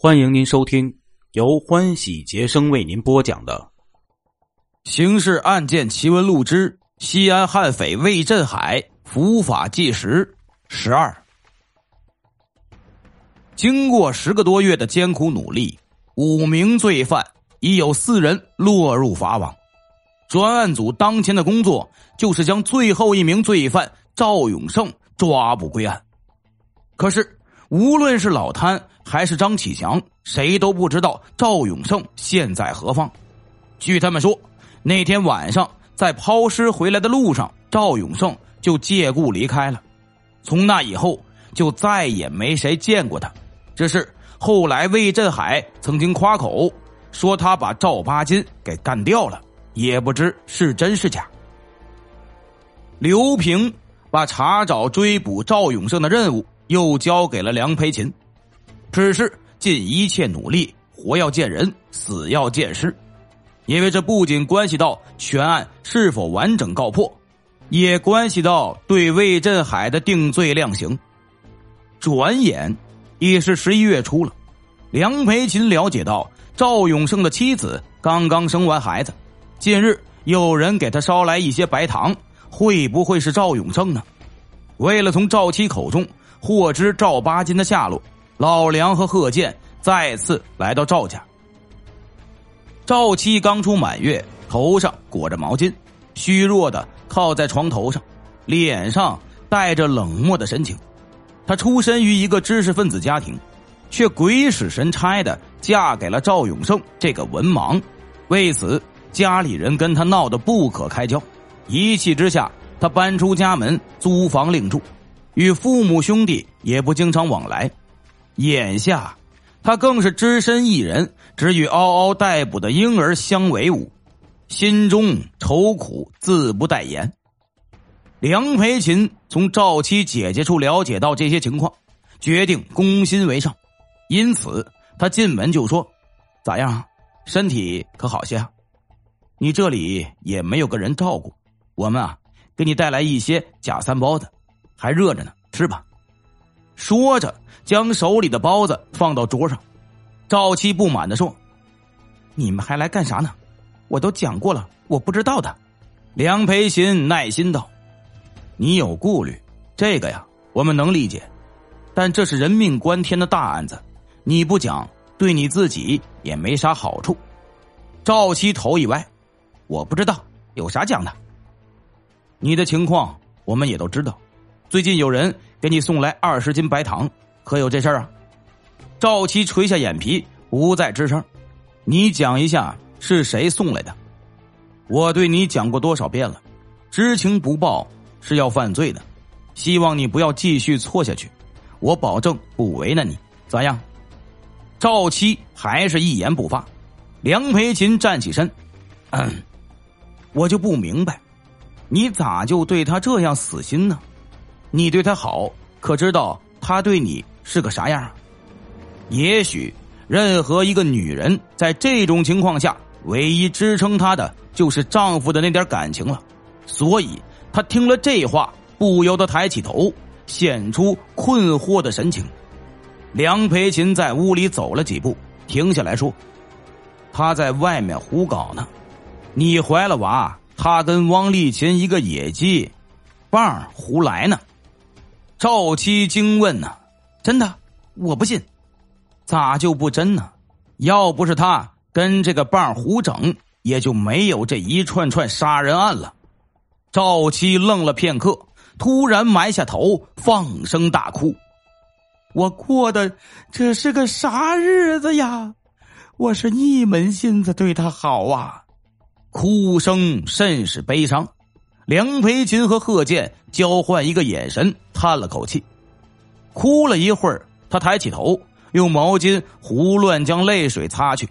欢迎您收听由欢喜杰生为您播讲的《刑事案件奇闻录之西安悍匪魏振海伏法纪实》12。经过10个多月的艰苦努力，5名罪犯已有4人落入法网。专案组当前的工作就是将最后1名罪犯赵永胜抓捕归案。可是无论是老谭还是张启强，谁都不知道赵永胜现在何方。据他们说，那天晚上在抛尸回来的路上，赵永胜就借故离开了。从那以后就再也没谁见过他。只是后来魏振海曾经夸口说他把赵八金给干掉了，也不知是真是假。刘平把查找追捕赵永胜的任务又交给了梁培勤，只是尽一切努力，活要见人，死要见尸。因为这不仅关系到全案是否完整告破，也关系到对魏振海的定罪量刑。转眼已是11月初了，梁培勤了解到赵永胜的妻子刚刚生完孩子，近日有人给他捎来一些白糖，会不会是赵永胜呢？为了从赵妻口中获知赵八金的下落，老梁和贺建再次来到赵家。赵七刚出满月，头上裹着毛巾，虚弱的靠在床头上，脸上带着冷漠的神情。她出身于一个知识分子家庭，却鬼使神差的嫁给了赵永胜这个文盲，为此家里人跟她闹得不可开交。一气之下，她搬出家门，租房另住，与父母兄弟也不经常往来。眼下他更是只身一人，只与嗷嗷待哺的婴儿相为伍，心中愁苦自不待言。梁培勤从赵妻姐姐处了解到这些情况，决定攻心为上。因此他进门就说：咋样啊，身体可好些啊？你这里也没有个人照顾，我们啊给你带来一些假三包子，还热着呢，吃吧。说着将手里的包子放到桌上。赵七不满地说：你们还来干啥呢？我都讲过了，我不知道的。梁培勤耐心道：你有顾虑，这个呀我们能理解，但这是人命关天的大案子，你不讲对你自己也没啥好处。赵七头一歪：我不知道有啥讲的，你的情况我们也都知道，最近有人给你送来20斤白糖，可有这事儿啊？赵七垂下眼皮，不再吱声。你讲一下是谁送来的？我对你讲过多少遍了，知情不报是要犯罪的，希望你不要继续错下去，我保证不为难你，咋样？赵七还是一言不发。梁培勤站起身：我就不明白，你咋就对他这样死心呢？你对他好，可知道他对你是个啥样啊？也许任何一个女人在这种情况下，唯一支撑她的就是丈夫的那点感情了。所以她听了这话，不由得抬起头，显出困惑的神情。梁培勤在屋里走了几步，停下来说：他在外面胡搞呢，你怀了娃，他跟汪丽琴一个野鸡棒胡来呢。赵七惊问呢：真的？我不信。咋就不真呢？要不是他跟这个棒胡整，也就没有这一串串杀人案了。赵七愣了片刻，突然埋下头，放声大哭：我过的这是个啥日子呀？我是一门心思对他好啊。哭声甚是悲伤。梁培勤和贺建交换一个眼神，叹了口气。哭了一会儿，他抬起头，用毛巾胡乱将泪水擦去。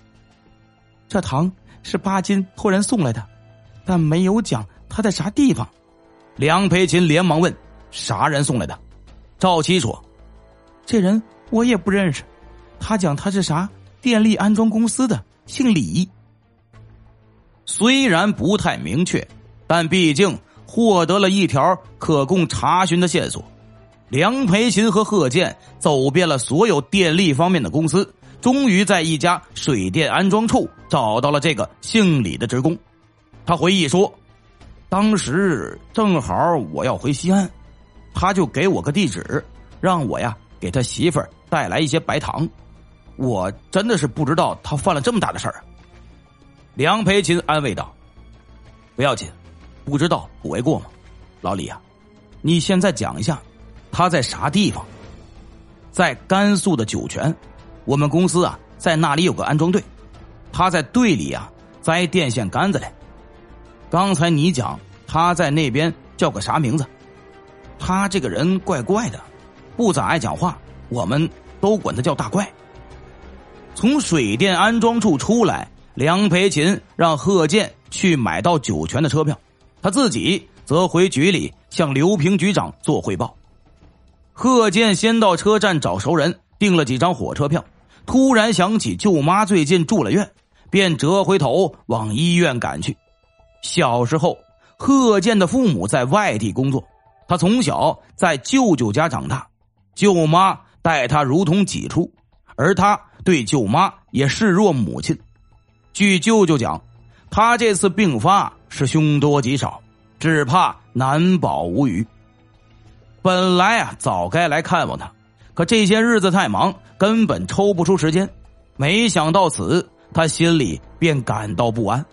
这糖是八金托人送来的，但没有讲他在啥地方。梁培勤连忙问：啥人送来的？赵七说：这人我也不认识，他讲他是啥电力安装公司的，姓李。虽然不太明确，但毕竟获得了一条可供查询的线索。梁培勤和贺建走遍了所有电力方面的公司，终于在一家水电安装处找到了这个姓李的职工。他回忆说，当时正好我要回西安，他就给我个地址，让我呀给他媳妇儿带来一些白糖。我真的是不知道他犯了这么大的事儿。梁培勤安慰道：“不要紧，不知道不为过嘛。老李啊，你现在讲一下他在啥地方？”在甘肃的酒泉，我们公司啊在那里有个安装队，他在队里啊栽电线杆子来。刚才你讲他在那边叫个啥名字？他这个人怪怪的，不咋爱讲话，我们都管他叫大怪。从水电安装处出来，梁培勤让贺建去买到酒泉的车票，他自己则回局里向刘平局长做汇报。贺建先到车站找熟人订了几张火车票，突然想起舅妈最近住了院，便折回头往医院赶去。小时候，贺建的父母在外地工作，他从小在舅舅家长大，舅妈待他如同己出，而他对舅妈也视若母亲。据舅舅讲，他这次病发是凶多吉少，只怕难保无虞。本来啊早该来看望他，可这些日子太忙，根本抽不出时间。没想到此，他心里便感到不安。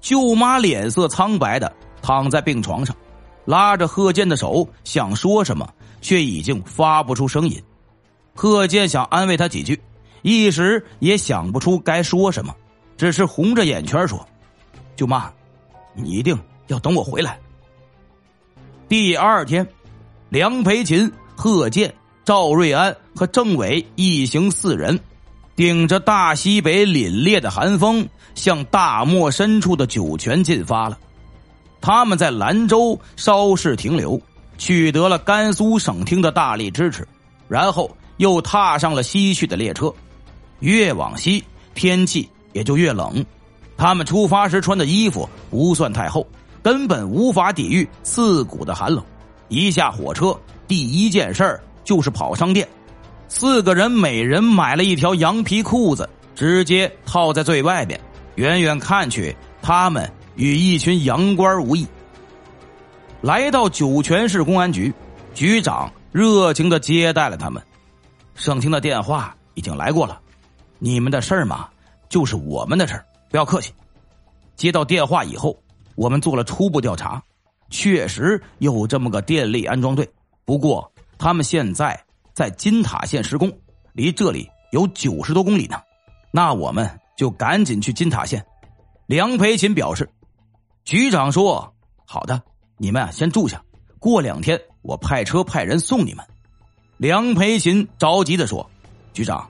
舅妈脸色苍白的躺在病床上，拉着贺建的手想说什么，却已经发不出声音。贺建想安慰他几句，一时也想不出该说什么，只是红着眼圈说：“舅妈，你一定要等我回来。”第二天，梁培勤、贺建、赵瑞安和郑伟一行四人顶着大西北凛冽的寒风，向大漠深处的酒泉进发了。他们在兰州稍事停留，取得了甘肃省厅的大力支持，然后又踏上了西去的列车。越往西，天气也就越冷，他们出发时穿的衣服不算太厚，根本无法抵御刺骨的寒冷。一下火车，第一件事就是跑商店，四个人每人买了一条羊皮裤子，直接套在最外边，远远看去，他们与一群羊倌无异。来到酒泉市公安局，局长热情地接待了他们。省厅的电话已经来过了，你们的事儿嘛，就是我们的事儿，不要客气。接到电话以后，我们做了初步调查，确实有这么个电力安装队，不过他们现在在金塔县施工，离这里有90多公里呢。那我们就赶紧去金塔县。梁培勤表示。局长说：“好的，你们啊先住下，过2天我派车派人送你们。”梁培勤着急地说：“局长，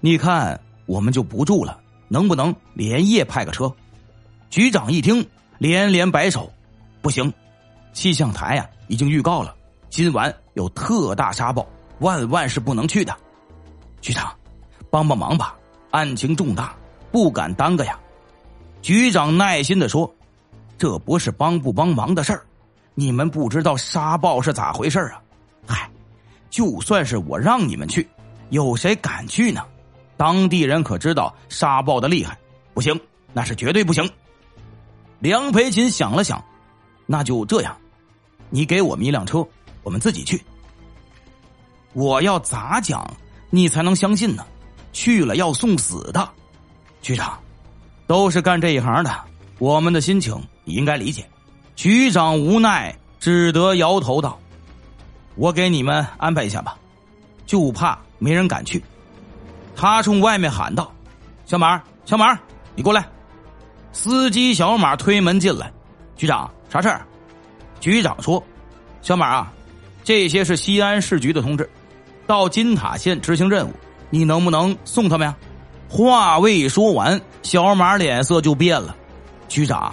你看我们就不住了，能不能连夜派个车？”局长一听，连连摆手：“不行，气象台啊已经预告了，今晚有特大沙暴，万是不能去的。局长，帮忙吧，案情重大，不敢耽搁呀。”局长耐心地说：“这不是帮不帮忙的事儿，你们不知道沙暴是咋回事啊。嗨，就算是我让你们去，有谁敢去呢？当地人可知道沙暴的厉害，不行，那是绝对不行。”梁培勤想了想，那就这样，你给我们一辆车，我们自己去。我要咋讲你才能相信呢？去了要送死的。局长，都是干这一行的，我们的心情你应该理解。局长无奈只得摇头道：“我给你们安排一下吧，就怕没人敢去。”他冲外面喊道：“小马，小马，你过来！”司机小马推门进来：“局长，啥事儿？”局长说：“小马啊，这些是西安市局的同志，到金塔县执行任务，你能不能送他们呀？”话未说完，小马脸色就变了：“局长，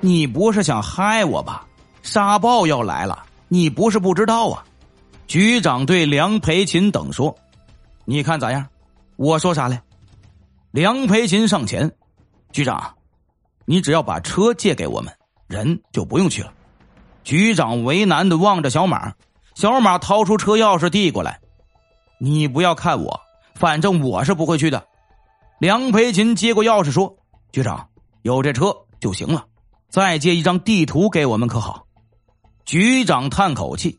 你不是想害我吧？沙暴要来了，你不是不知道啊。”局长对梁培勤等说：“你看咋样？我说啥嘞？”梁培勤上前：“局长，你只要把车借给我们，人就不用去了。”局长为难的望着小马，小马掏出车钥匙递过来：“你不要看我，反正我是不会去的。梁培勤接过钥匙说，局长，有这车就行了，再借一张地图给我们可好？局长叹口气，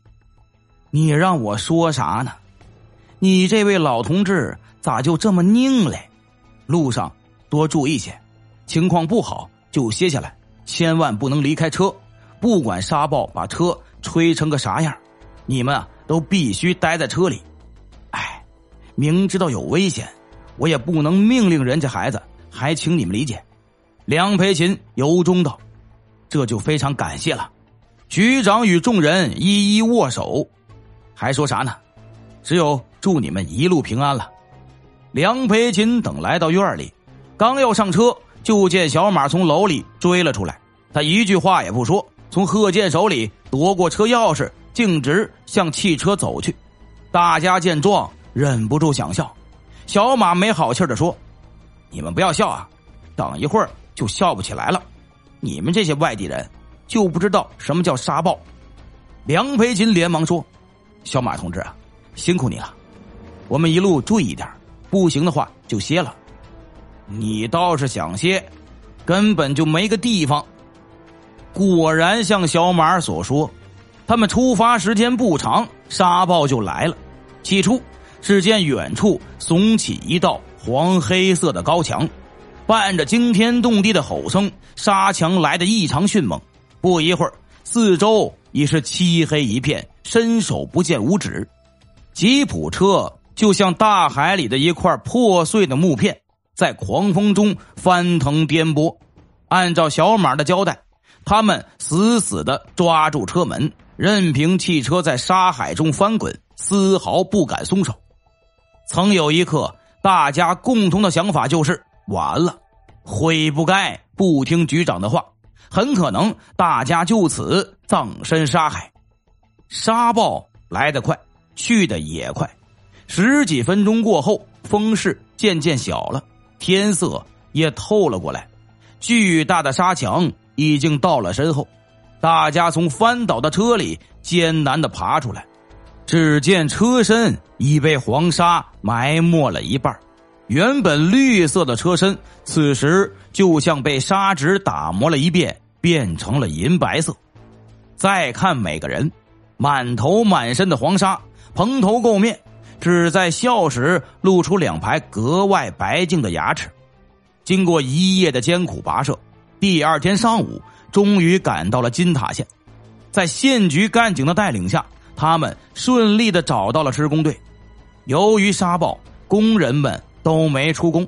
你让我说啥呢？你这位老同志咋就这么拧嘞？路上多注意些，情况不好就歇下来，千万不能离开车，不管沙暴把车吹成个啥样，你们啊都必须待在车里。哎，明知道有危险，我也不能命令人家孩子，还请你们理解。梁培勤由衷道，这就非常感谢了。局长与众人一一握手，还说啥呢？只有祝你们一路平安了。梁培勤等来到院里，刚要上车，就见小马从楼里追了出来，他一句话也不说，从贺建手里夺过车钥匙，径直向汽车走去。大家见状忍不住想笑，小马没好气地说，你们不要笑啊，等一会儿就笑不起来了，你们这些外地人就不知道什么叫沙暴。梁培勤连忙说，小马同志啊，辛苦你了，我们一路注意一点，不行的话就歇了。你倒是想歇，根本就没个地方。果然像小马所说，他们出发时间不长，沙暴就来了。起初只见远处耸起一道黄黑色的高墙，伴着惊天动地的吼声，沙墙来得异常迅猛。不一会儿，四周已是漆黑一片，伸手不见五指。吉普车就像大海里的一块破碎的木片，在狂风中翻腾颠簸。按照小马的交代，他们死死地抓住车门，任凭汽车在沙海中翻滚，丝毫不敢松手。曾有一刻，大家共同的想法就是完了，悔不该不听局长的话，很可能大家就此葬身沙海。沙暴来得快，去得也快，十几分钟过后，风势渐渐小了，天色也透了过来，巨大的沙墙已经到了身后。大家从翻倒的车里艰难地爬出来，只见车身已被黄沙埋没了一半，原本绿色的车身此时就像被砂纸打磨了一遍，变成了银白色。再看每个人，满头满身的黄沙，蓬头垢面，只在笑时露出两排格外白净的牙齿。经过一夜的艰苦跋涉，第二天上午终于赶到了金塔县。在县局干警的带领下，他们顺利地找到了施工队。由于沙暴，工人们都没出工，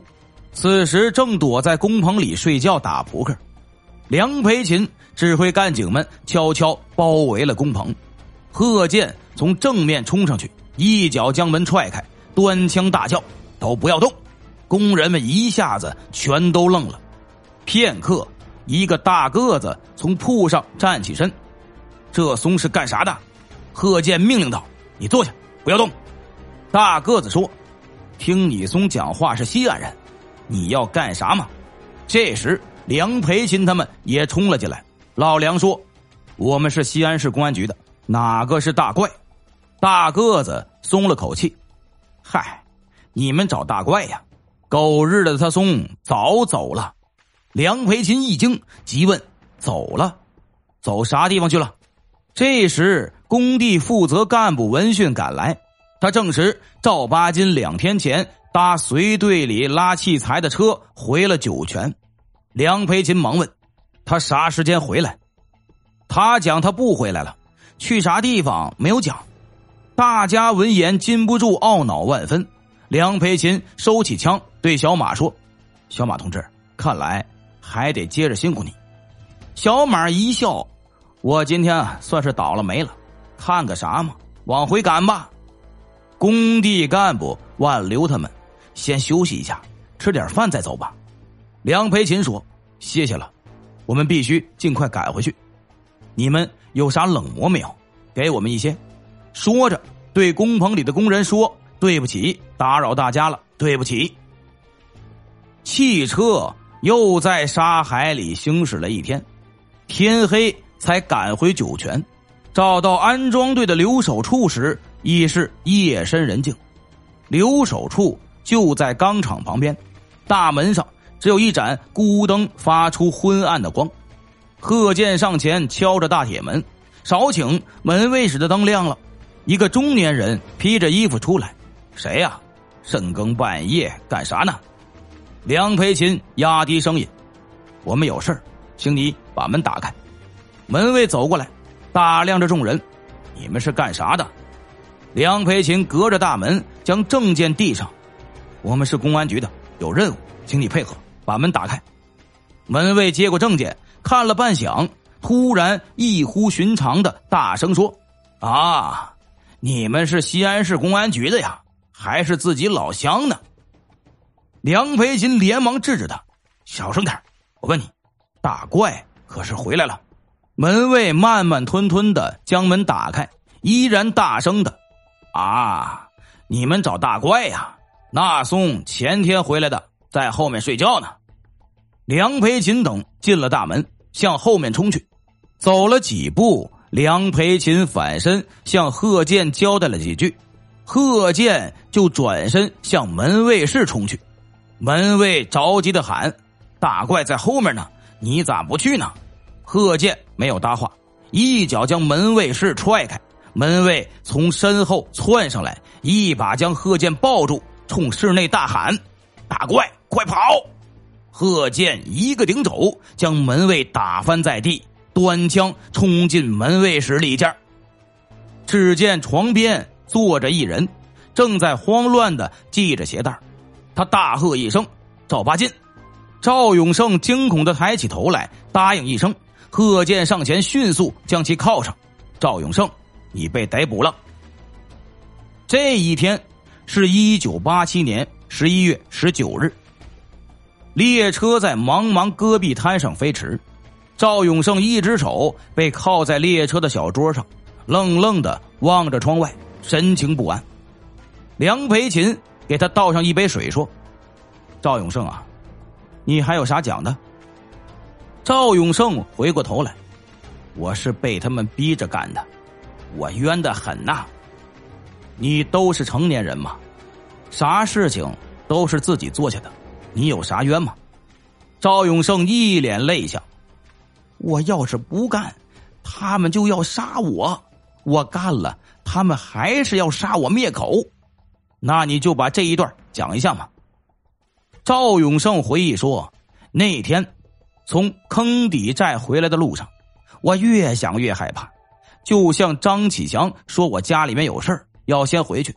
此时正躲在工棚里睡觉打扑克。梁培勤指挥干警们悄悄包围了工棚。贺建从正面冲上去，一脚将门踹开，端枪大叫，都不要动。工人们一下子全都愣了。片刻，一个大个子从铺上站起身，这松是干啥的？贺建命令道，你坐下，不要动。大个子说，听你松讲话是西安人，你要干啥嘛？这时梁培勤他们也冲了进来。老梁说，我们是西安市公安局的，哪个是大怪？大个子松了口气，嗨，你们找大怪呀？狗日的，他松早走了。梁培勤一惊，急问，走了？走啥地方去了？这时工地负责干部闻讯赶来，他证实赵八金2天前搭随队里拉器材的车回了酒泉。梁培勤忙问，他啥时间回来？他讲他不回来了，去啥地方没有讲。大家闻言禁不住懊恼万分。梁培勤收起枪对小马说，小马同志，看来还得接着辛苦你。小马一笑，我今天算是倒了霉了，看个啥嘛，往回赶吧。工地干部挽留他们，先休息一下，吃点饭再走吧。梁培勤说，谢谢了，我们必须尽快赶回去。你们有啥冷馍没有？给我们一些。说着对工棚里的工人说，对不起，打扰大家了，对不起。汽车又在沙海里行驶了一天，天黑才赶回酒泉。找到安装队的留守处时，已是夜深人静。留守处就在钢厂旁边，大门上只有一盏孤灯发出昏暗的光。贺建上前敲着大铁门，少顷门卫室的灯亮了，一个中年人披着衣服出来。谁呀？深更半夜干啥呢？梁培勤压低声音，我们有事儿，请你把门打开。门卫走过来，打量着众人，你们是干啥的？梁培勤隔着大门将证件递上，我们是公安局的，有任务，请你配合，把门打开。门卫接过证件，看了半晌，突然异乎寻常的大声说，啊，你们是西安市公安局的呀，还是自己老乡呢？梁培勤连忙制止他，小声点，我问你，大怪可是回来了？门卫慢慢吞吞的将门打开，依然大声的，啊，你们找大怪呀？那松前天回来的，在后面睡觉呢。梁培勤等进了大门，向后面冲去。走了几步，梁培勤反身向贺建交代了几句，贺建就转身向门卫室冲去。门卫着急的喊，大怪在后面呢，你咋不去呢？贺建没有搭话，一脚将门卫室踹开，门卫从身后窜上来，一把将贺建抱住，冲室内大喊，大怪快跑！贺建一个顶肘将门卫打翻在地，端枪冲进门卫室里间。只见床边坐着一人，正在慌乱的系着鞋带，他大喝一声，赵八进。赵永胜惊恐的抬起头来，答应一声。贺建上前迅速将其铐上。赵永胜，你被逮捕了。这一天是1987年11月19日，列车在茫茫戈壁滩上飞驰，赵永胜一只手被铐在列车的小桌上，愣愣的望着窗外，神情不安。梁培勤给他倒上一杯水说，赵永胜啊，你还有啥讲的？赵永胜回过头来，我是被他们逼着干的，我冤得很呐。你都是成年人嘛，啥事情都是自己做下的，你有啥冤吗？赵永胜一脸泪相，我要是不干，他们就要杀我，我干了，他们还是要杀我灭口。那你就把这一段讲一下嘛。赵永胜回忆说，那天从坑底寨回来的路上，我越想越害怕，就像张启祥说我家里面有事儿，要先回去。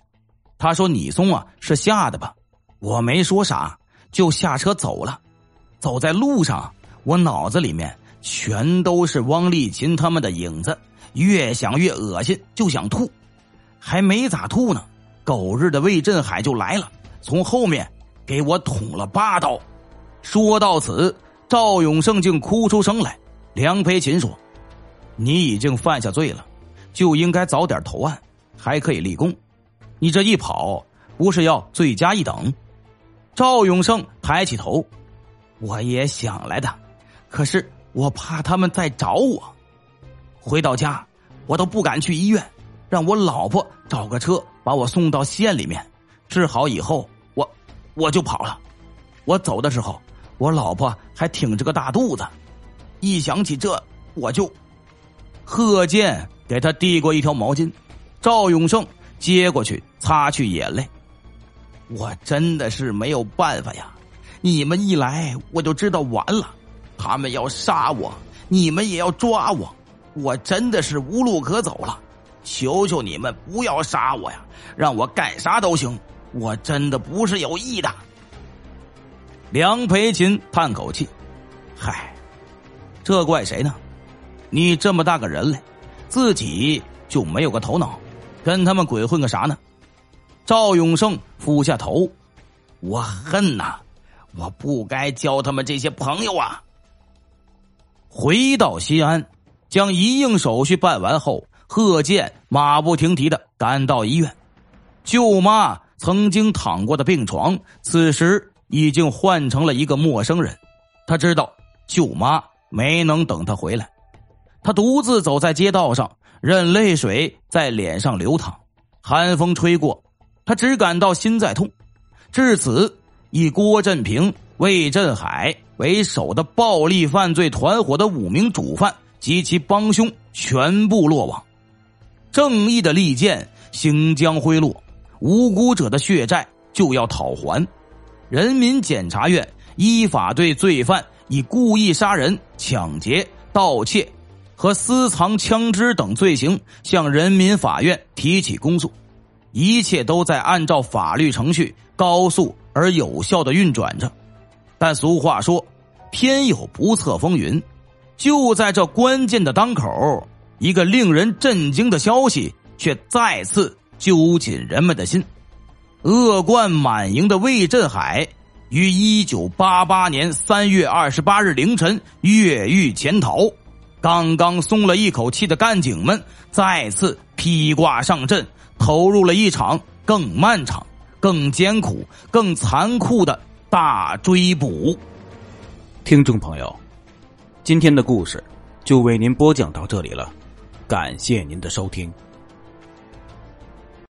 他说你松啊是吓的吧，我没说啥，就下车走了。走在路上，我脑子里面全都是汪丽琴他们的影子，越想越恶心，就想吐。还没咋吐呢，狗日的魏振海就来了，从后面给我捅了8刀。说到此，赵永胜竟哭出声来。梁培勤说，你已经犯下罪了，就应该早点投案，还可以立功，你这一跑不是要罪加一等？赵永胜抬起头，我也想来的，可是我怕他们再找我。回到家我都不敢去医院，让我老婆找个车把我送到县里面，治好以后我就跑了。我走的时候，我老婆还挺着个大肚子，一想起这我就……贺建给他递过一条毛巾，赵永胜接过去擦去眼泪。我真的是没有办法呀，你们一来我就知道完了，他们要杀我，你们也要抓我，我真的是无路可走了，求求你们不要杀我呀，让我干啥都行，我真的不是有意的。梁培勤叹口气，嗨，这怪谁呢？你这么大个人了，自己就没有个头脑，跟他们鬼混个啥呢？赵永胜俯下头，我恨呐，我不该交他们这些朋友啊。回到西安，将一应手续办完后，贺建马不停蹄的赶到医院。舅妈曾经躺过的病床，此时已经换成了一个陌生人。他知道舅妈没能等他回来，他独自走在街道上，任泪水在脸上流淌。寒风吹过，他只感到心在痛，至此，以郭振平、魏振海为首的暴力犯罪团伙的5名主犯及其帮凶全部落网，正义的利剑行将挥落，无辜者的血债就要讨还。人民检察院依法对罪犯以故意杀人、抢劫、盗窃和私藏枪支等罪行向人民法院提起公诉，一切都在按照法律程序高速而有效地运转着。但俗话说，天有不测风云，就在这关键的当口，一个令人震惊的消息却再次揪紧人们的心。恶贯满盈的魏振海于1988年3月28日凌晨越狱潜逃，刚刚松了一口气的干警们再次披挂上阵，投入了一场更漫长、更艰苦、更残酷的大追捕。听众朋友，今天的故事就为您播讲到这里了，感谢您的收听。